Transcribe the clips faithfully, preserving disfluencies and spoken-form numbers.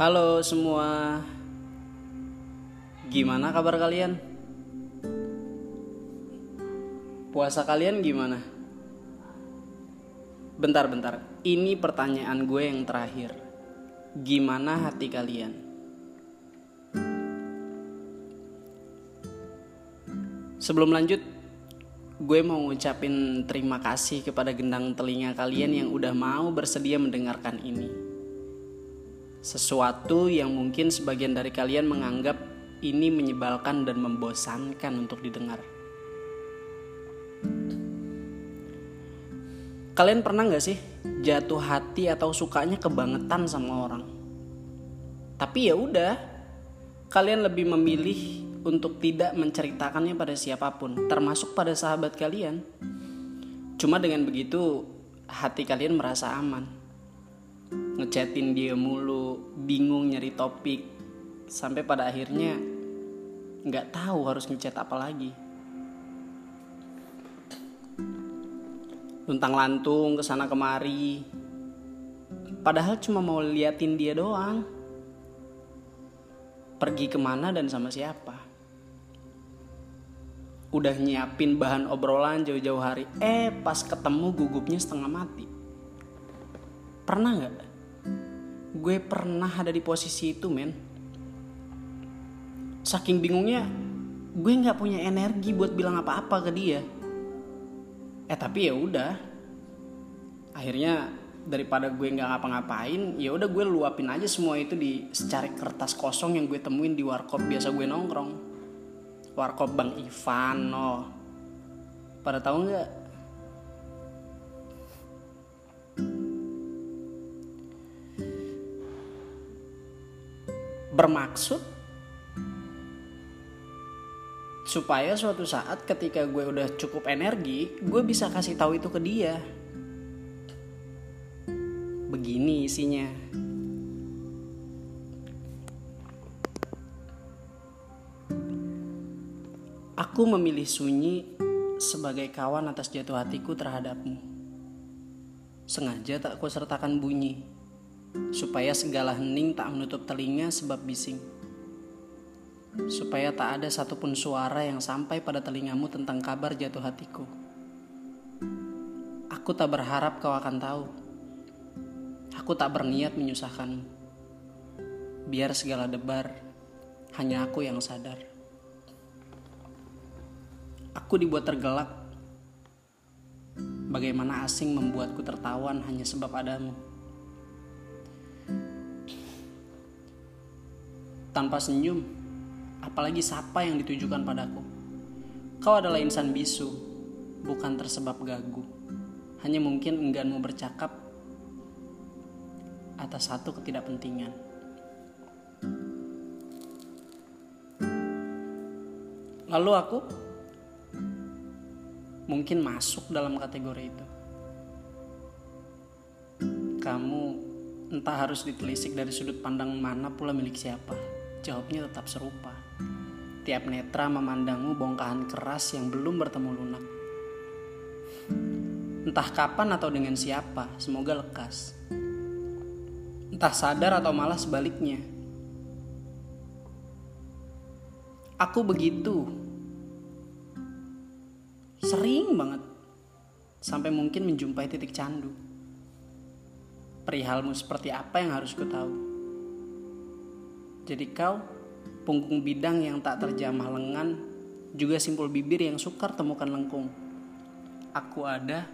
Halo semua, gimana kabar kalian? Puasa kalian gimana? Bentar-bentar, ini pertanyaan gue yang terakhir. Gimana hati kalian? Sebelum lanjut, gue mau ngucapin terima kasih kepada gendang telinga kalian yang udah mau bersedia mendengarkan ini. Sesuatu yang mungkin sebagian dari kalian menganggap ini menyebalkan dan membosankan untuk didengar. Kalian pernah gak sih jatuh hati atau sukanya kebangetan sama orang? Tapi ya udah, kalian lebih memilih untuk tidak menceritakannya pada siapapun, termasuk pada sahabat kalian. Cuma dengan begitu hati kalian merasa aman. Ngechatin dia mulu, bingung nyari topik, sampai pada akhirnya nggak tahu harus ngechat apa lagi. Luntang lantung kesana kemari, padahal cuma mau liatin dia doang. Pergi kemana dan sama siapa? Udah nyiapin bahan obrolan jauh-jauh hari, eh pas ketemu gugupnya setengah mati. Pernah gak? Gue pernah ada di posisi itu, men. Saking bingungnya, gue gak punya energi buat bilang apa-apa ke dia. Eh tapi ya udah. Akhirnya daripada gue gak ngapa-ngapain, ya udah gue luapin aja semua itu di secari kertas kosong yang gue temuin di warkop biasa gue nongkrong. Warkop Bang Ivan, oh. Pada tahu gak? Bermaksud supaya suatu saat ketika gue udah cukup energi, gue bisa kasih tahu itu ke dia. Begini isinya. Aku memilih sunyi sebagai kawan atas jatuh hatiku terhadapmu. Sengaja tak kusertakan bunyi, supaya segala hening tak menutup telinga sebab bising, supaya tak ada satupun suara yang sampai pada telingamu tentang kabar jatuh hatiku. Aku tak berharap kau akan tahu. Aku tak berniat menyusahkanmu. Biar segala debar, hanya aku yang sadar. Aku dibuat tergelak. Bagaimana asing membuatku tertawan hanya sebab adamu. Tanpa senyum, apalagi sapa yang ditujukan padaku. Kau adalah insan bisu, bukan tersebab gagu. Hanya mungkin engganmu bercakap atas satu ketidakpentingan. Lalu aku mungkin masuk dalam kategori itu. Kamu entah harus ditelisik dari sudut pandang mana pula milik siapa. Jawabnya tetap serupa. Tiap netra memandangmu bongkahan keras yang belum bertemu lunak. Entah kapan atau dengan siapa, semoga lekas. Entah sadar atau malah sebaliknya. Aku begitu. Sering banget. Sampai mungkin menjumpai titik candu. Perihalmu seperti apa yang harus ku tahu? Jadi kau, punggung bidang yang tak terjamah lengan, juga simpul bibir yang sukar temukan lengkung. Aku ada,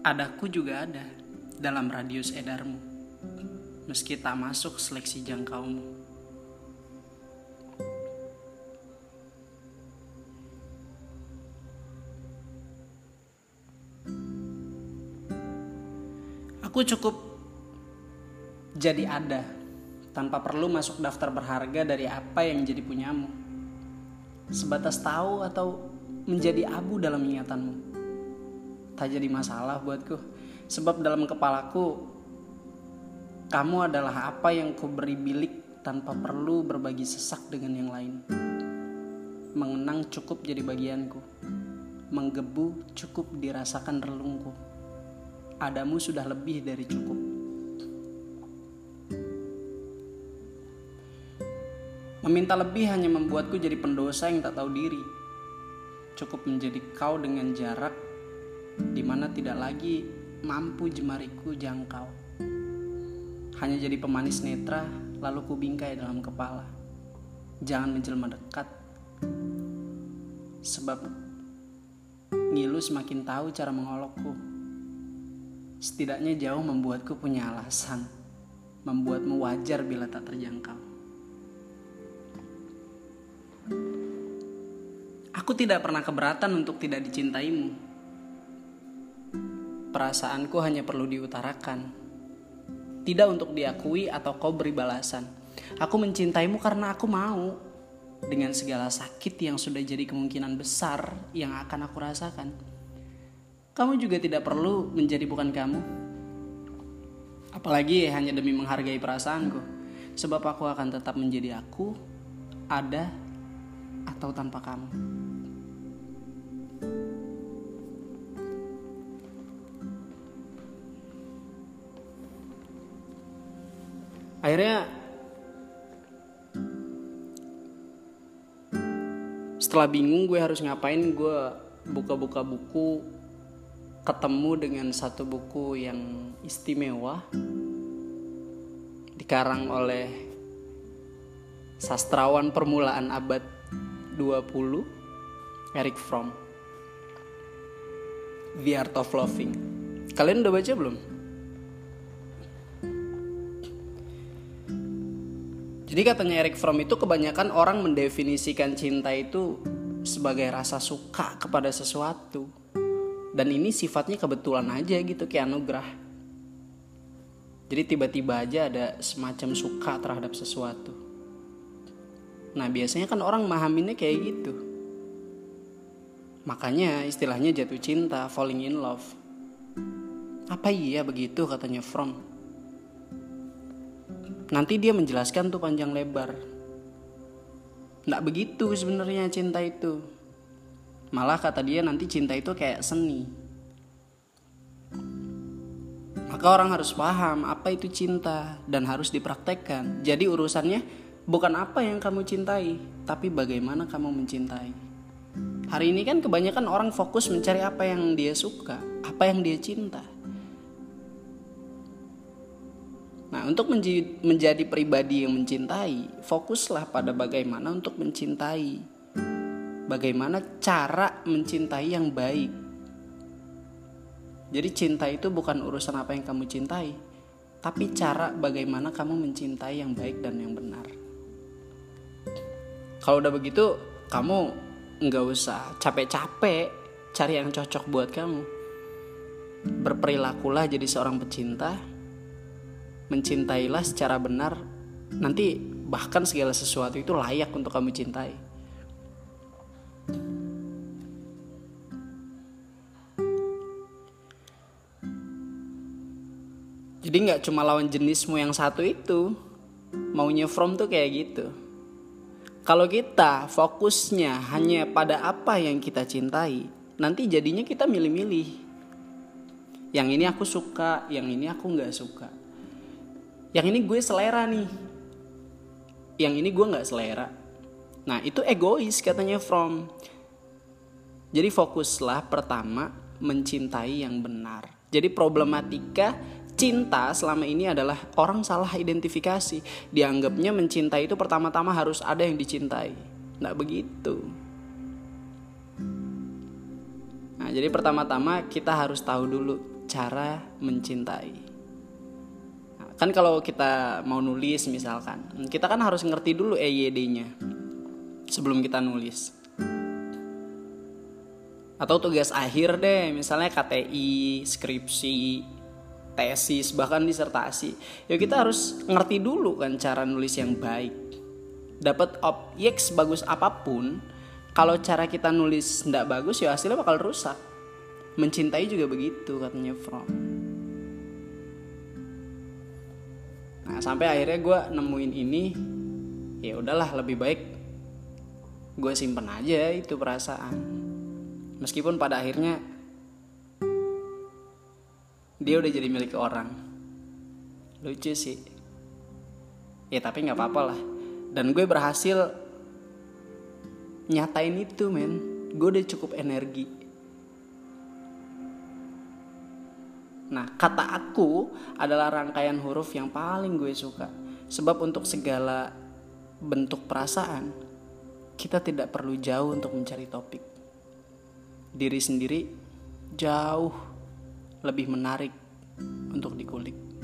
adaku juga ada, dalam radius edarmu, meski tak masuk seleksi jangkaumu. Aku cukup jadi ada, tanpa perlu masuk daftar berharga dari apa yang menjadi punyamu. Sebatas tahu atau menjadi abu dalam ingatanmu. Tak jadi masalah buatku, sebab dalam kepalaku, kamu adalah apa yang ku beri bilik tanpa perlu berbagi sesak dengan yang lain. Mengenang cukup jadi bagianku. Menggebu cukup dirasakan relungku. Adamu sudah lebih dari cukup. Meminta lebih hanya membuatku jadi pendosa yang tak tahu diri. Cukup menjadi kau dengan jarak di mana tidak lagi mampu jemariku jangkau. Hanya jadi pemanis netra, lalu ku bingkai dalam kepala. Jangan menjelma dekat, sebab ngilu semakin tahu cara mengolokku. Setidaknya jauh membuatku punya alasan, membuatmu wajar bila tak terjangkau. Aku tidak pernah keberatan untuk tidak dicintaimu. Perasaanku hanya perlu diutarakan, tidak untuk diakui atau kau beri balasan. Aku mencintaimu karena aku mau, dengan segala sakit yang sudah jadi kemungkinan besar yang akan aku rasakan. Kamu juga tidak perlu menjadi bukan kamu, apalagi hanya demi menghargai perasaanku. Sebab aku akan tetap menjadi aku, ada atau tanpa kamu. Akhirnya setelah bingung gue harus ngapain, gue buka-buka buku, ketemu dengan satu buku yang istimewa dikarang oleh sastrawan permulaan abad dua puluh, Eric Fromm, The Art of Loving. Kalian udah baca belum? Jadi katanya Eric Fromm itu kebanyakan orang mendefinisikan cinta itu sebagai rasa suka kepada sesuatu. Dan ini sifatnya kebetulan aja gitu, kayak anugerah. Jadi tiba-tiba aja ada semacam suka terhadap sesuatu. Nah biasanya kan orang memahaminya kayak gitu. Makanya istilahnya jatuh cinta, falling in love. Apa iya begitu katanya Fromm? Nanti dia menjelaskan tuh panjang lebar. Nggak begitu sebenarnya cinta itu. Malah kata dia nanti cinta itu kayak seni. Maka orang harus paham apa itu cinta dan harus dipraktekkan. Jadi urusannya bukan apa yang kamu cintai, tapi bagaimana kamu mencintai. Hari ini kan kebanyakan orang fokus mencari apa yang dia suka, apa yang dia cinta. Nah, untuk menj- menjadi pribadi yang mencintai, fokuslah pada bagaimana untuk mencintai. Bagaimana cara mencintai yang baik. Jadi cinta itu bukan urusan apa yang kamu cintai, tapi cara bagaimana kamu mencintai yang baik dan yang benar. Kalau udah begitu, kamu nggak usah capek-capek cari yang cocok buat kamu. Berperilakulah jadi seorang pecinta. Mencintailah secara benar, nanti bahkan segala sesuatu itu layak untuk kamu cintai. Jadi gak cuma lawan jenismu yang satu itu, maunya Fromm tuh kayak gitu. Kalau kita fokusnya hanya pada apa yang kita cintai, nanti jadinya kita milih-milih. Yang ini aku suka, yang ini aku gak suka. Yang ini gue selera nih, yang ini gue gak selera. Nah itu egois katanya Fromm. Jadi fokuslah pertama mencintai yang benar. Jadi problematika cinta selama ini adalah orang salah identifikasi. Dianggapnya mencintai itu pertama-tama harus ada yang dicintai. Nah begitu. Nah jadi pertama-tama kita harus tahu dulu cara mencintai. Kan kalau kita mau nulis misalkan, kita kan harus ngerti dulu E Y D-nya sebelum kita nulis. Atau tugas akhir deh, misalnya K T I, skripsi, tesis, bahkan disertasi. Ya kita harus ngerti dulu kan cara nulis yang baik. Dapat objek sebagus apapun, kalau cara kita nulis nggak bagus ya hasilnya bakal rusak. Mencintai juga begitu katanya Fromm. Nah, sampai akhirnya gue nemuin ini, ya udahlah lebih baik gue simpen aja itu perasaan. Meskipun pada akhirnya dia udah jadi milik orang. Lucu sih. Ya tapi gak apa-apa lah. Dan gue berhasil nyatain itu, men. Gue udah cukup energi. Nah, kata aku adalah rangkaian huruf yang paling gue suka. Sebab untuk segala bentuk perasaan, kita tidak perlu jauh untuk mencari topik. Diri sendiri jauh lebih menarik untuk dikulik.